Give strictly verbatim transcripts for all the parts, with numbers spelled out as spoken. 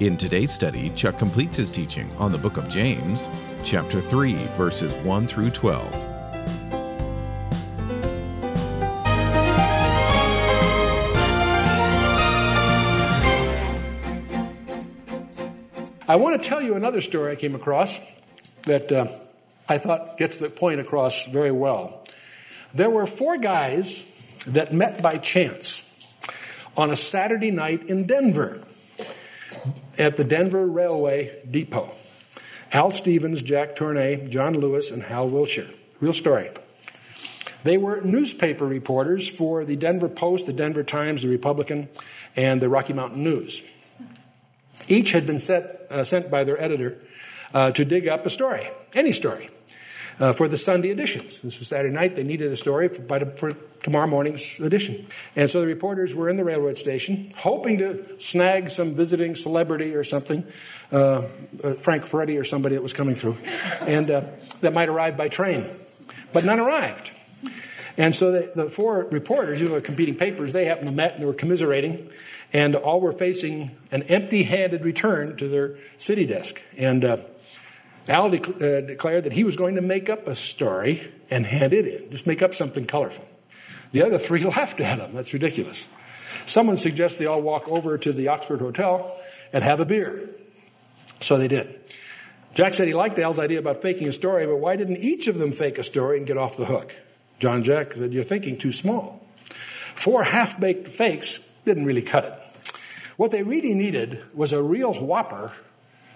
In today's study, Chuck completes his teaching on the book of James, chapter three, verses one through twelve. I want to tell you another story I came across that uh, I thought gets the point across very well. There were four guys that met by chance on a Saturday night in Denver at the Denver Railway Depot. Hal Stevens, Jack Tournay, John Lewis, and Hal Wilshire. Real story. They were newspaper reporters for the Denver Post, the Denver Times, the Republican, and the Rocky Mountain News. Each had been set, uh, sent by their editor uh, to dig up a story, any story, uh, for the Sunday editions. This was Saturday night. They needed a story for, by the, for tomorrow morning's edition. And so the reporters were in the railroad station, hoping to snag some visiting celebrity or something, uh, uh, Frank Peretti or somebody that was coming through, and uh, that might arrive by train. But none arrived. And so the, the four reporters, you know, competing papers, they happened to met and they were commiserating. And all were facing an empty-handed return to their city desk. And uh, Al de- uh, declared that he was going to make up a story and hand it in. Just make up something colorful. The other three laughed at him. That's ridiculous. Someone suggested they all walk over to the Oxford Hotel and have a beer. So they did. Jack said he liked Al's idea about faking a story, but why didn't each of them fake a story and get off the hook? John Jack said, "You're thinking too small." Four half-baked fakes didn't really cut it. What they really needed was a real whopper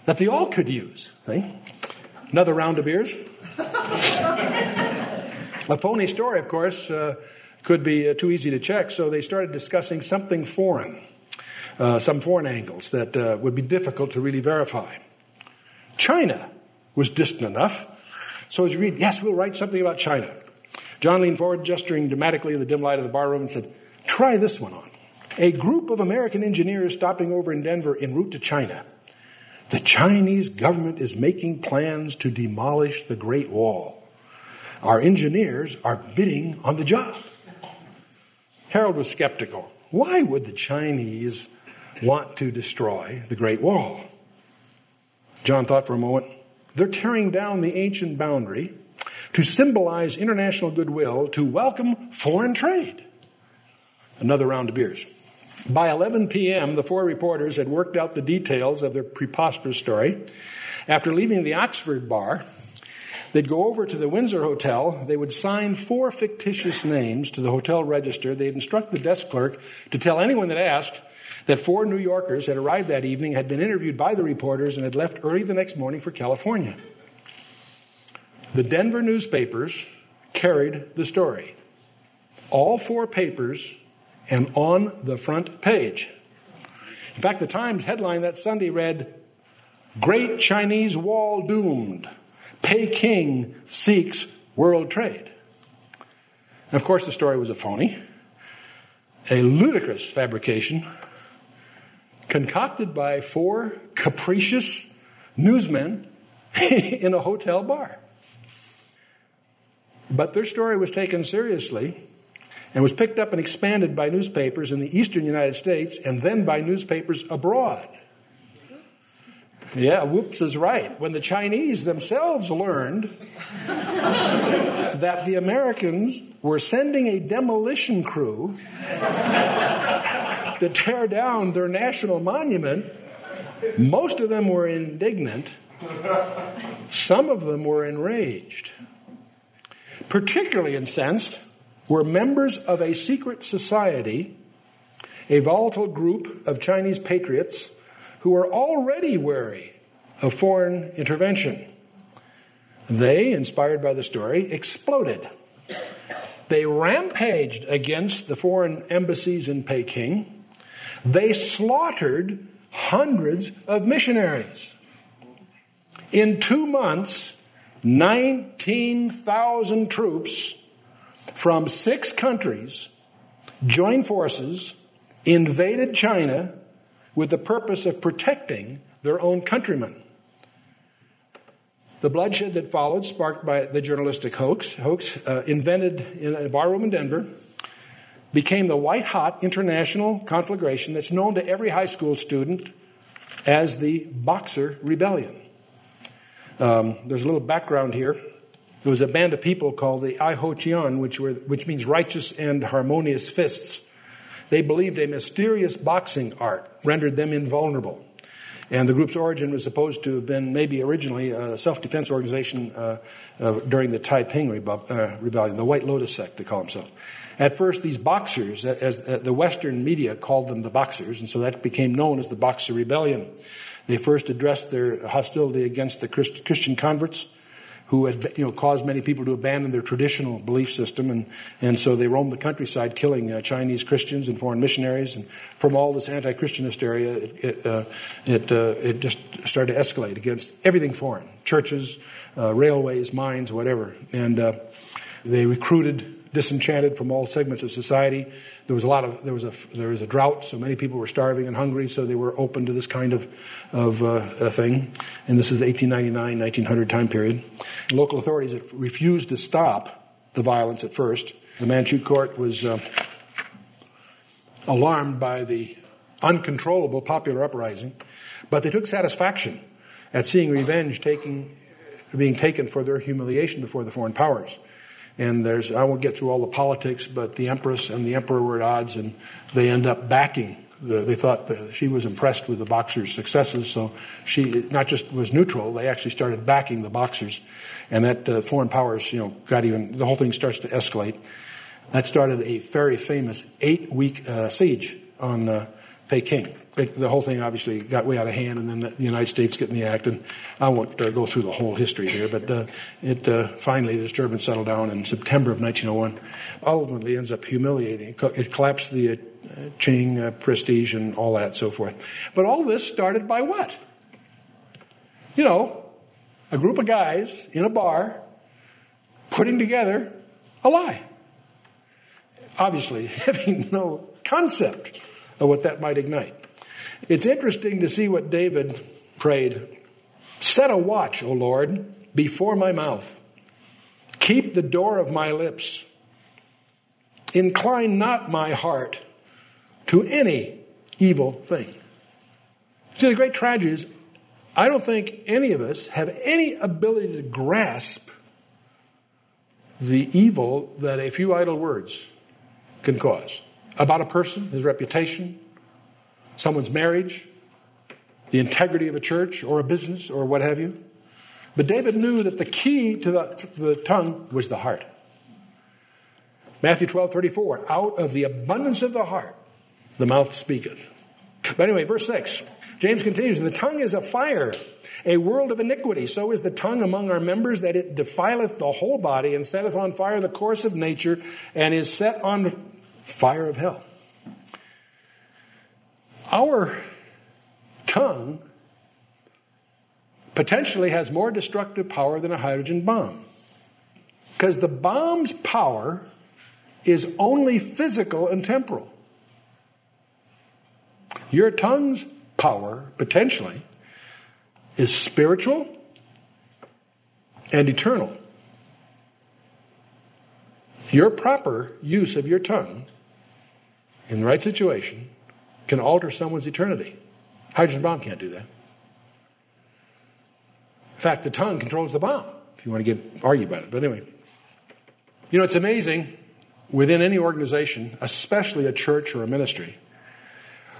that they all could use. See? Another round of beers. A phony story, of course, uh, could be uh, too easy to check, so they started discussing something foreign, uh, some foreign angles that uh, would be difficult to really verify. China was distant enough, so as you read, yes, we'll write something about China. John leaned forward, gesturing dramatically in the dim light of the barroom, and said, "Try this one on. A group of American engineers stopping over in Denver en route to China. The Chinese government is making plans to demolish the Great Wall. Our engineers are bidding on the job." Harold was skeptical. Why would the Chinese want to destroy the Great Wall? John thought for a moment. They're tearing down the ancient boundary to symbolize international goodwill, to welcome foreign trade. Another round of beers. By eleven p.m., the four reporters had worked out the details of their preposterous story. After leaving the Oxford bar, they'd go over to the Windsor Hotel. They would sign four fictitious names to the hotel register. They'd instruct the desk clerk to tell anyone that asked that four New Yorkers had arrived that evening, had been interviewed by the reporters, and had left early the next morning for California. The Denver newspapers carried the story. All four papers, and on the front page. In fact, the Times headline that Sunday read, "Great Chinese Wall Doomed. Peking Seeks World Trade." And of course, the story was a phony, a ludicrous fabrication concocted by four capricious newsmen in a hotel bar. But their story was taken seriously and was picked up and expanded by newspapers in the eastern United States and then by newspapers abroad. Yeah, whoops is right. When the Chinese themselves learned that the Americans were sending a demolition crew to tear down their national monument, most of them were indignant. Some of them were enraged. Particularly incensed were members of a secret society, a volatile group of Chinese patriots who were already wary of foreign intervention. They, inspired by the story, exploded. They rampaged against the foreign embassies in Peking. They slaughtered hundreds of missionaries. In two months, nineteen thousand troops from six countries joined forces, invaded China with the purpose of protecting their own countrymen. The bloodshed that followed, sparked by the journalistic hoax, hoax uh, invented in a barroom in Denver, became the white-hot international conflagration that's known to every high school student as the Boxer Rebellion. Um, there's a little background here. There was a band of people called the Yihequan, which were which means righteous and harmonious fists. They believed a mysterious boxing art rendered them invulnerable. And the group's origin was supposed to have been maybe originally a self-defense organization uh, uh, during the Taiping Rebe- uh, Rebellion, the White Lotus sect, they call themselves. At first, these boxers, as the Western media called them the Boxers, and so that became known as the Boxer Rebellion. They first addressed their hostility against the Christ- Christian converts, who had, you know, caused many people to abandon their traditional belief system, and, and so they roamed the countryside killing uh, Chinese Christians and foreign missionaries. And from all this anti-Christian hysteria, it it, uh, it, uh, it just started to escalate against everything foreign: churches, uh, railways, mines, whatever. And uh, they recruited disenchanted from all segments of society. There was a lot of there was a there was a drought, so many people were starving and hungry, so they were open to this kind of of uh, thing. And this is the eighteen ninety-nine nineteen hundred time period. Local authorities refused to stop the violence at first. The Manchu court was uh, alarmed by the uncontrollable popular uprising, but they took satisfaction at seeing revenge taking, being taken for their humiliation before the foreign powers. And there's, I won't get through all the politics, but the empress and the emperor were at odds, and they end up backing. The, they thought the, she was impressed with the Boxers' successes, so she not just was neutral, they actually started backing the Boxers, and that uh, foreign powers, you know, got even, the whole thing starts to escalate. That started a very famous eight-week uh, siege on uh, Peking. It, the whole thing obviously got way out of hand, and then the, the United States getting the act, and I won't uh, go through the whole history here, but uh, it uh, finally, the disturbance settled down in September of nineteen oh one. Ultimately ends up humiliating. It, co- it collapsed the uh, Qing uh, prestige and all that, so forth. But all this started by what? You know, a group of guys in a bar putting together a lie. Obviously, having no concept of what that might ignite. It's interesting to see what David prayed. Set a watch, O Lord, before my mouth. Keep the door of my lips. Incline not my heart to any evil thing. See, the great tragedy is, I don't think any of us have any ability to grasp the evil that a few idle words can cause. About a person, his reputation, someone's marriage, the integrity of a church or a business or what have you. But David knew that the key to the, to the tongue was the heart. Matthew twelve thirty-four, out of the abundance of the heart, the mouth speaketh. But anyway, verse six, James continues, the tongue is a fire, a world of iniquity. So is the tongue among our members that it defileth the whole body and setteth on fire the course of nature and is set on fire of hell. Our tongue potentially has more destructive power than a hydrogen bomb, because the bomb's power is only physical and temporal. Your tongue's power, potentially, is spiritual and eternal. Your proper use of your tongue in the right situation can alter someone's eternity. Hydrogen bomb can't do that. In fact, the tongue controls the bomb, if you want to get argue about it. But anyway, you know, it's amazing within any organization, especially a church or a ministry,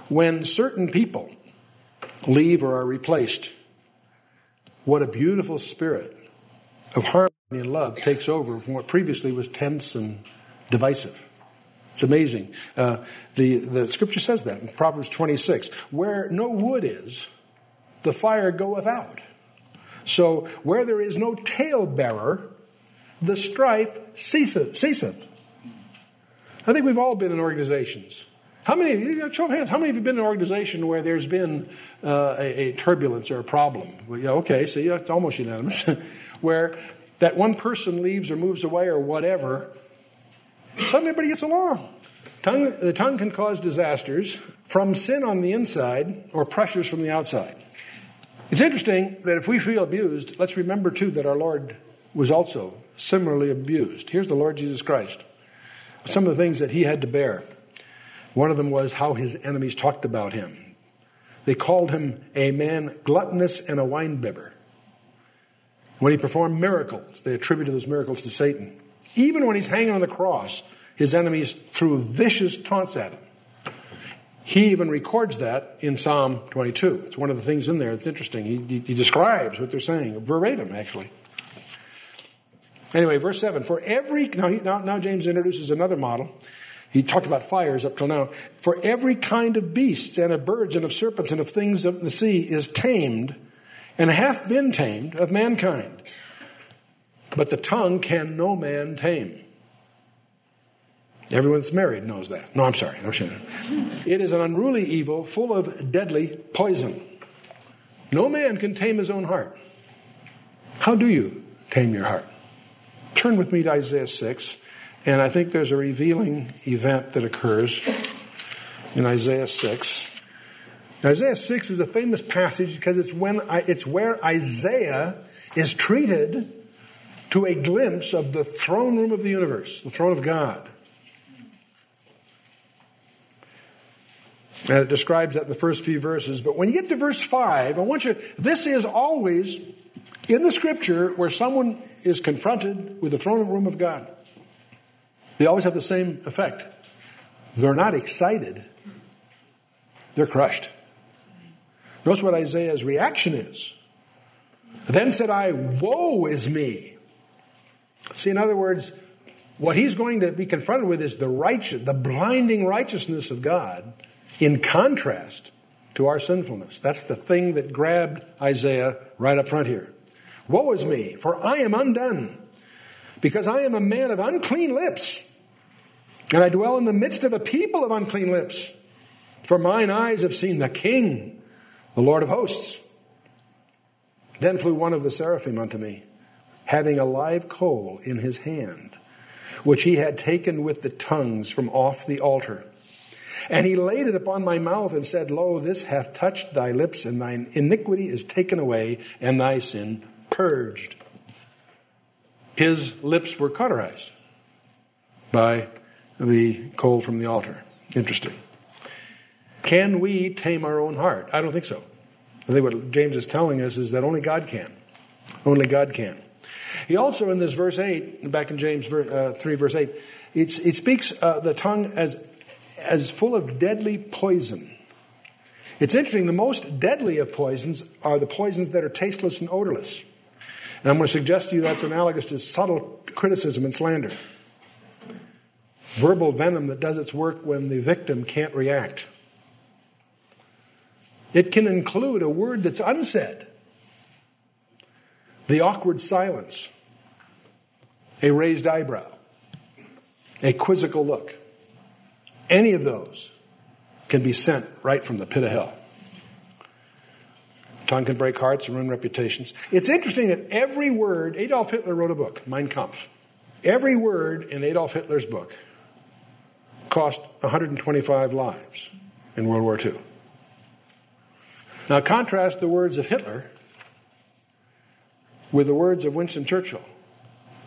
when certain people leave or are replaced, what a beautiful spirit of harmony and love takes over from what previously was tense and divisive. It's amazing. Uh, the, the scripture says that in Proverbs twenty-six. Where no wood is, the fire goeth out. So where there is no talebearer, the strife ceaseth. ceaseth. I think we've all been in organizations How many, show of hands, how many of you been in an organization where there's been uh, a, a turbulence or a problem? Well, yeah, okay, so yeah, it's almost unanimous. Where that one person leaves or moves away or whatever, suddenly everybody gets along. Tongue, the tongue can cause disasters from sin on the inside or pressures from the outside. It's interesting that if we feel abused, let's remember too that our Lord was also similarly abused. Here's the Lord Jesus Christ. Some of the things that he had to bear. One of them was how his enemies talked about him. They called him a man gluttonous and a winebibber. When he performed miracles, they attributed those miracles to Satan. Even when he's hanging on the cross, his enemies threw vicious taunts at him. He even records that in Psalm twenty-two. It's one of the things in there that's interesting. He, he, he describes what they're saying, verbatim, actually. Anyway, verse seven. For every now, he, now, now James introduces another model. He talked about fires up till now. For every kind of beasts and of birds and of serpents and of things of the sea is tamed and hath been tamed of mankind. But the tongue can no man tame. Everyone that's married knows that. No, I'm sorry. I'm sorry. It is an unruly evil full of deadly poison. No man can tame his own heart. How do you tame your heart? Turn with me to Isaiah six. And I think there's a revealing event that occurs in Isaiah six. Isaiah six is a famous passage because it's when I, it's where Isaiah is treated to a glimpse of the throne room of the universe, the throne of God. And it describes that in the first few verses. But when you get to verse five, I want you, this is always in the scripture where someone is confronted with the throne room of God. They always have the same effect. They're not excited. They're crushed. Notice what Isaiah's reaction is. Then said I, woe is me. See, in other words, what he's going to be confronted with is the righteous, the blinding righteousness of God in contrast to our sinfulness. That's the thing that grabbed Isaiah right up front here. Woe is me, for I am undone, because I am a man of unclean lips. And I dwell in the midst of a people of unclean lips. For mine eyes have seen the King, the Lord of hosts. Then flew one of the seraphim unto me, having a live coal in his hand, which he had taken with the tongues from off the altar. And he laid it upon my mouth and said, Lo, this hath touched thy lips, and thine iniquity is taken away, and thy sin purged. His lips were cauterized by the coal from the altar. Interesting. Can we tame our own heart? I don't think so. I think what James is telling us is that only God can. Only God can. He also, in this verse eight, back in James three, verse eight, it's, it speaks uh, the tongue as, as full of deadly poison. It's interesting, the most deadly of poisons are the poisons that are tasteless and odorless. And I'm going to suggest to you that's analogous to subtle criticism and slander. Verbal venom that does its work when the victim can't react. It can include a word that's unsaid. The awkward silence. A raised eyebrow. A quizzical look. Any of those can be sent right from the pit of hell. Tongue can break hearts and ruin reputations. It's interesting that every word, Adolf Hitler wrote a book, Mein Kampf. Every word in Adolf Hitler's book cost one hundred twenty-five lives in World War Two. Now contrast the words of Hitler with the words of Winston Churchill.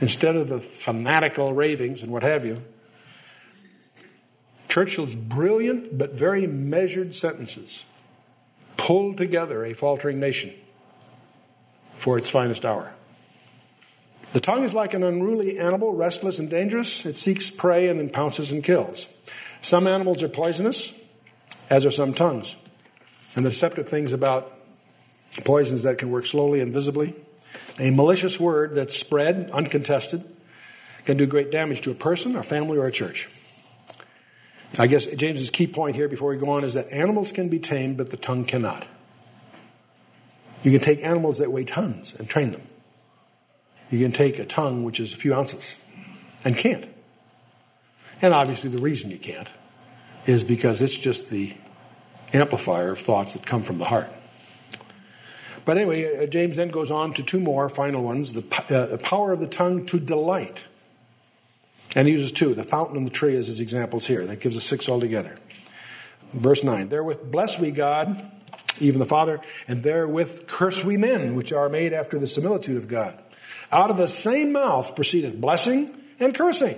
Instead of the fanatical ravings and what have you, Churchill's brilliant but very measured sentences pulled together a faltering nation for its finest hour. The tongue is like an unruly animal, restless and dangerous. It seeks prey and then pounces and kills. Some animals are poisonous, as are some tongues. And the deceptive things about poisons that can work slowly and visibly. A malicious word that's spread, uncontested, can do great damage to a person, a family, or a church. I guess James's key point here before we go on is that animals can be tamed, but the tongue cannot. You can take animals that weigh tons and train them. You can take a tongue which is a few ounces and can't. And obviously the reason you can't is because it's just the amplifier of thoughts that come from the heart. But anyway, James then goes on to two more final ones, the uh, power of the tongue to delight. And he uses two, the fountain and the tree as his examples here. That gives us six altogether. Verse nine, therewith bless we God, even the Father, and therewith curse we men, which are made after the similitude of God. Out of the same mouth proceedeth blessing and cursing.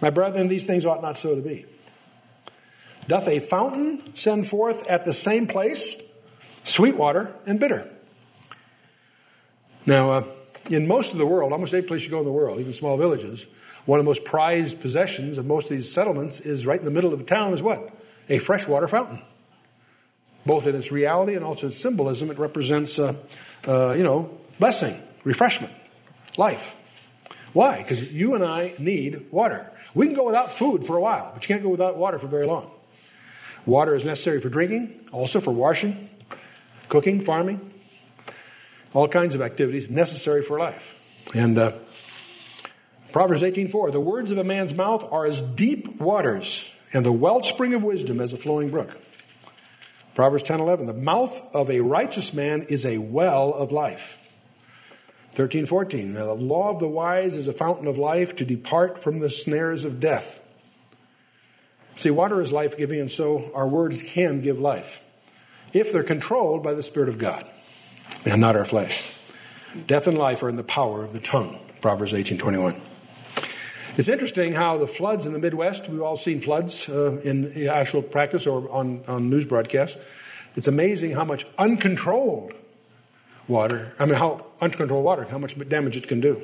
My brethren, these things ought not so to be. Doth a fountain send forth at the same place sweet water and bitter? Now, uh, in most of the world, almost every place you go in the world, even small villages, one of the most prized possessions of most of these settlements is right in the middle of the town is what? A freshwater fountain. Both in its reality and also its symbolism, it represents, uh, uh, you know, blessing, refreshment, life. Why? Because you and I need water. We can go without food for a while, but you can't go without water for very long. Water is necessary for drinking, also for washing, cooking, farming, all kinds of activities necessary for life. And uh, Proverbs eighteen four, the words of a man's mouth are as deep waters, and the wellspring of wisdom as a flowing brook. Proverbs ten eleven, the mouth of a righteous man is a well of life. thirteen fourteen, now the law of the wise is a fountain of life to depart from the snares of death. See, water is life-giving, and so our words can give life, if they're controlled by the Spirit of God and not our flesh. Death and life are in the power of the tongue, Proverbs eighteen twenty-one. It's interesting how the floods in the Midwest, we've all seen floods uh, in actual practice or on, on news broadcasts. It's amazing how much uncontrolled water, I mean, how uncontrolled water, how much damage it can do.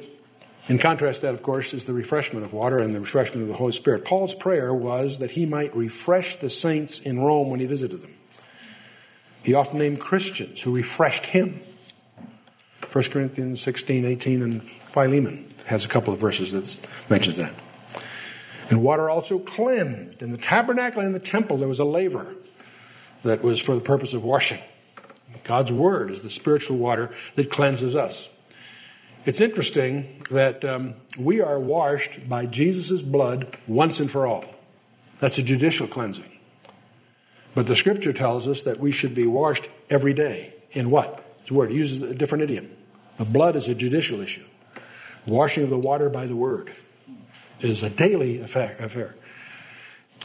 In contrast, that, of course, is the refreshment of water and the refreshment of the Holy Spirit. Paul's prayer was that he might refresh the saints in Rome when he visited them. He often named Christians who refreshed him. First Corinthians sixteen, eighteen, and Philemon has a couple of verses that mentions that. And water also cleansed. In the tabernacle and the temple, there was a laver that was for the purpose of washing. God's word is the spiritual water that cleanses us. It's interesting that um, we are washed by Jesus' blood once and for all. That's a judicial cleansing. But the scripture tells us that we should be washed every day. In what? It's a word. It uses a different idiom. The blood is a judicial issue. Washing of the water by the word is a daily affair.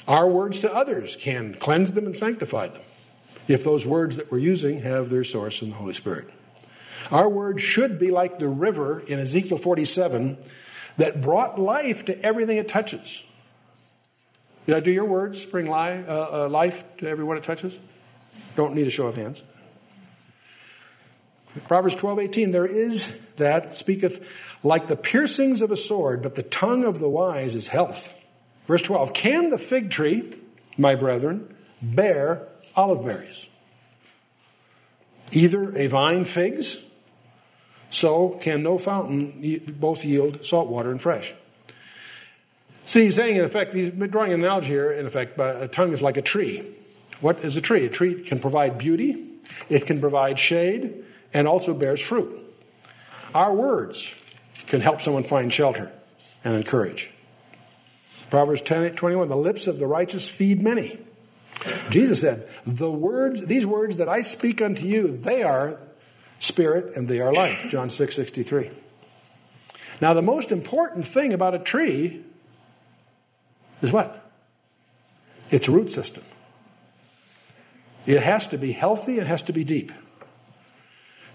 Our words to others can cleanse them and sanctify them, if those words that we're using have their source in the Holy Spirit. Our words should be like the river in Ezekiel forty-seven that brought life to everything it touches. You know, do your words bring life, uh, uh, life to everyone it touches? Don't need a show of hands. Proverbs twelve eighteen, there is that speaketh like the piercings of a sword, but the tongue of the wise is health. Verse twelve, can the fig tree, my brethren, bear olive berries? Either a vine figs, so can no fountain both yield salt water and fresh. See, he's saying in effect, he's drawing an analogy here, in effect, but a tongue is like a tree. What is a tree? A tree can provide beauty, it can provide shade, and also bears fruit. Our words can help someone find shelter and encourage. Proverbs ten twenty-one, the lips of the righteous feed many. Jesus said, "The words, these words that I speak unto you, they are spirit and they are life." John six sixty-three. Now, the most important thing about a tree is what? Its root system. It has to be healthy. It has to be deep.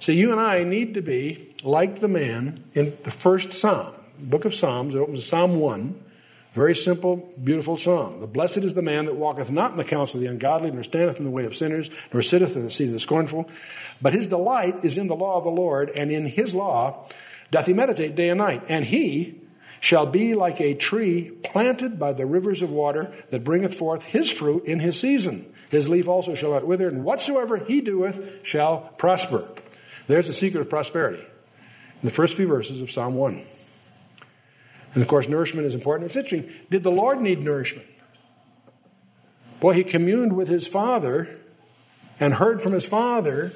So you and I need to be like the man in the first Psalm, book of Psalms. It opens Psalm one. Very simple, beautiful psalm. The blessed is the man that walketh not in the counsel of the ungodly, nor standeth in the way of sinners, nor sitteth in the seat of the scornful. But his delight is in the law of the Lord, and in his law doth he meditate day and night. And he shall be like a tree planted by the rivers of water, that bringeth forth his fruit in his season. His leaf also shall not wither, and whatsoever he doeth shall prosper. There's the secret of prosperity in the first few verses of Psalm one. And, of course, nourishment is important. It's interesting. Did the Lord need nourishment? Boy, he communed with his Father and heard from his Father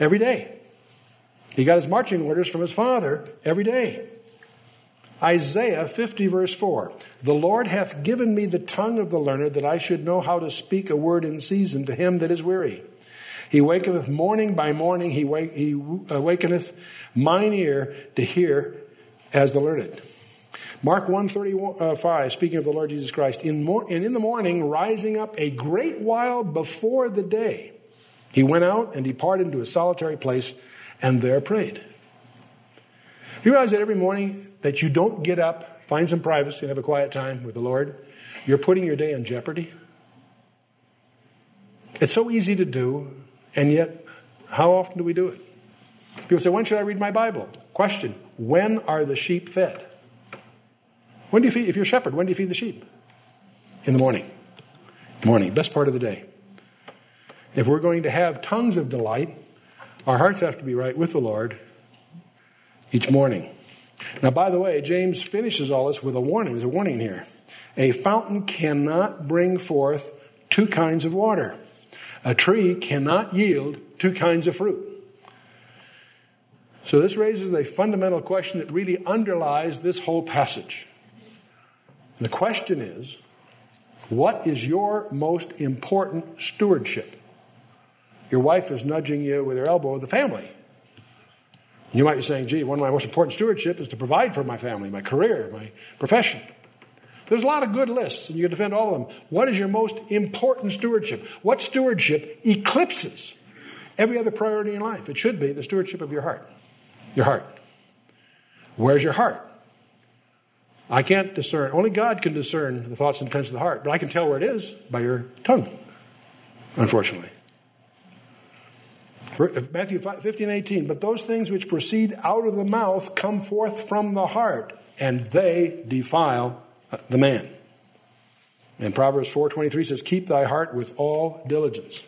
every day. He got his marching orders from his Father every day. Isaiah fifty, verse four, "The Lord hath given me the tongue of the learned, that I should know how to speak a word in season to him that is weary. He wakeneth morning by morning, he, wake, he wakeneth mine ear to hear as the learned." Mark one thirty-five, speaking of the Lord Jesus Christ, in mor- "And in the morning, rising up a great while before the day, he went out and departed into a solitary place and there prayed." Do you realize that every morning that you don't get up, find some privacy, and have a quiet time with the Lord, you're putting your day in jeopardy? It's so easy to do, and yet how often do we do it? People say, "When should I read my Bible?" Question, when are the sheep fed? When do you feed, if you're a shepherd, when do you feed the sheep? In the morning. Morning, best part of the day. If we're going to have tongues of delight, our hearts have to be right with the Lord each morning. Now, by the way, James finishes all this with a warning. There's a warning here. A fountain cannot bring forth two kinds of water. A tree cannot yield two kinds of fruit. So this raises a fundamental question that really underlies this whole passage. The question is, what is your most important stewardship? Your wife is nudging you with her elbow of the family. You might be saying, "Gee, one of my most important stewardship is to provide for my family, my career, my profession." There's a lot of good lists, and you can defend all of them. What is your most important stewardship? What stewardship eclipses every other priority in life? It should be the stewardship of your heart. Your heart. Where's your heart? I can't discern. Only God can discern the thoughts and intents of the heart, but I can tell where it is by your tongue, unfortunately. Matthew fifteen eighteen, "But those things which proceed out of the mouth come forth from the heart, and they defile the man." And Proverbs four twenty-three says, "Keep thy heart with all diligence."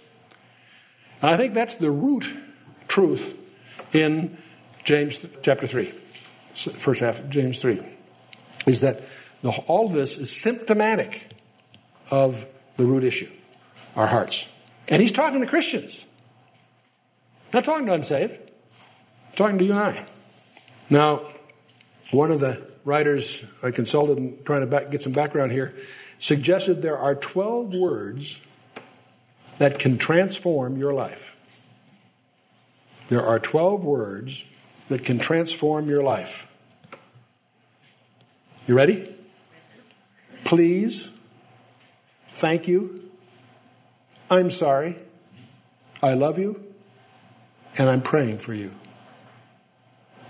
And I think that's the root truth in James chapter three, first half of James three, is that the, all this is symptomatic of the root issue, our hearts. And he's talking to Christians. Not talking to unsaved, talking to you and I. Now, one of the writers I consulted in trying to back, get some background here suggested there are twelve words that can transform your life. There are twelve words that can transform your life. You ready? Please, thank you, I'm sorry, I love you, and I'm praying for you.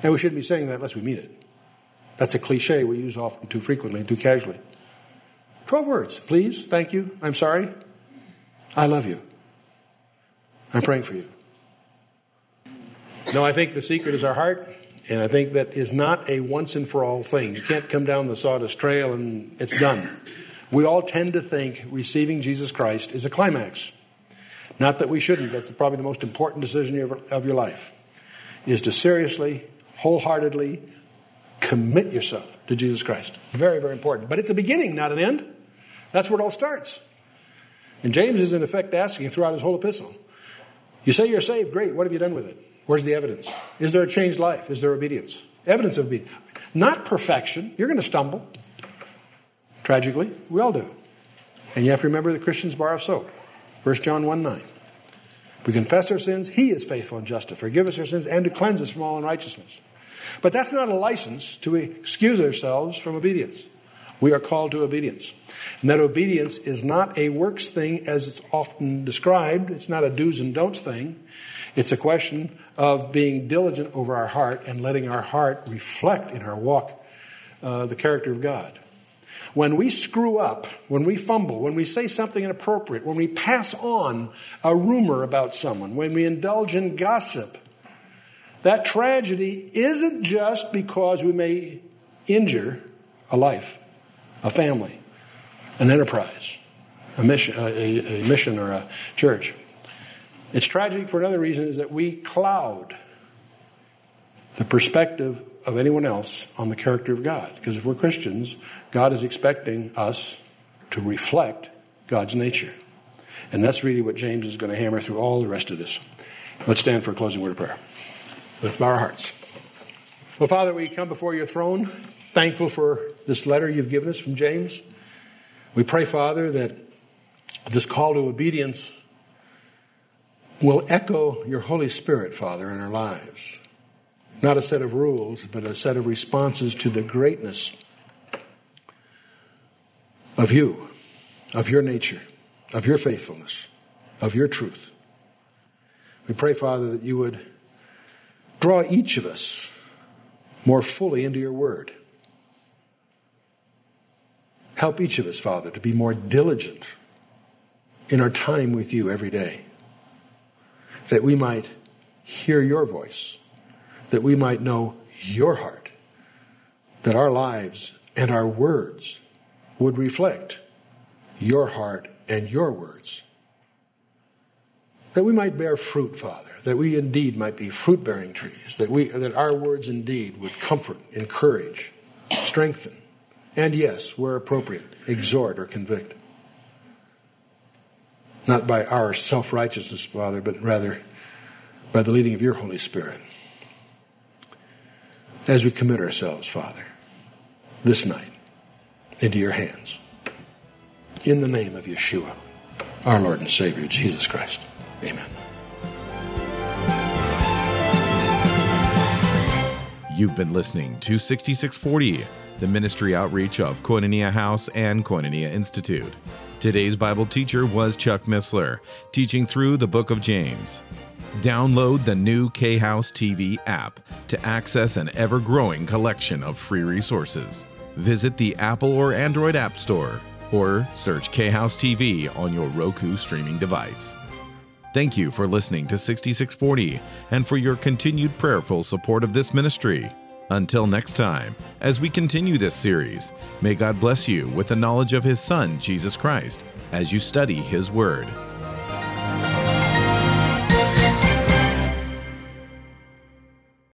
And we shouldn't be saying that unless we mean it. That's a cliche we use often too frequently and too casually. Twelve words. Please, thank you, I'm sorry, I love you, I'm praying for you. No, I think the secret is our heart, and I think that is not a once and for all thing. You can't come down the sawdust trail and it's done. We all tend to think receiving Jesus Christ is a climax. Not that we shouldn't. That's probably the most important decision of your life, is to seriously, wholeheartedly commit yourself to Jesus Christ. Very, very important. But it's a beginning, not an end. That's where it all starts. And James is, in effect, asking throughout his whole epistle, you say you're saved, great. What have you done with it? Where's the evidence? Is there a changed life? Is there obedience? Evidence of obedience. Not perfection. You're going to stumble. Tragically, we all do. And you have to remember the Christian's bar of soap. First John one nine. If we confess our sins, he is faithful and just to forgive us our sins and to cleanse us from all unrighteousness. But that's not a license to excuse ourselves from obedience. We are called to obedience. And that obedience is not a works thing as it's often described. It's not a do's and don'ts thing. It's a question of being diligent over our heart and letting our heart reflect in our walk uh, the character of God. When we screw up, when we fumble, when we say something inappropriate, when we pass on a rumor about someone, when we indulge in gossip, that tragedy isn't just because we may injure a life, a family, an enterprise, a mission, a, a mission or a church. It's tragic for another reason, is that we cloud the perspective of anyone else on the character of God. Because if we're Christians, God is expecting us to reflect God's nature. And that's really what James is going to hammer through all the rest of this. Let's stand for a closing word of prayer. Let's bow our hearts. Well, Father, we come before your throne. thankful for this letter you've given us from James. We pray, Father, that this call to obedience will echo your Holy Spirit, Father, in our lives. Not a set of rules, but a set of responses to the greatness of you, of your nature, of your faithfulness, of your truth. We pray, Father, that you would draw each of us more fully into your word. Help each of us, Father, to be more diligent in our time with you every day, that we might hear your voice, that we might know your heart, that our lives and our words would reflect your heart and your words, that we might bear fruit, Father, that we indeed might be fruit-bearing trees, that we, that our words indeed would comfort, encourage, strengthen, and yes, where appropriate, exhort or convict. Not by our self-righteousness, Father, but rather by the leading of your Holy Spirit. As we commit ourselves, Father, this night into your hands, in the name of Yeshua, our Lord and Savior, Jesus Christ. Amen. You've been listening to sixty-six forty, the ministry outreach of Koinonia House and Koinonia Institute. Today's Bible teacher was Chuck Missler, teaching through the book of James. Download the new K-House T V app to access an ever-growing collection of free resources. Visit the Apple or Android App Store, or search K-House T V on your Roku streaming device. Thank you for listening to sixty-six forty and for your continued prayerful support of this ministry. Until next time, as we continue this series, may God bless you with the knowledge of His Son, Jesus Christ, as you study His Word.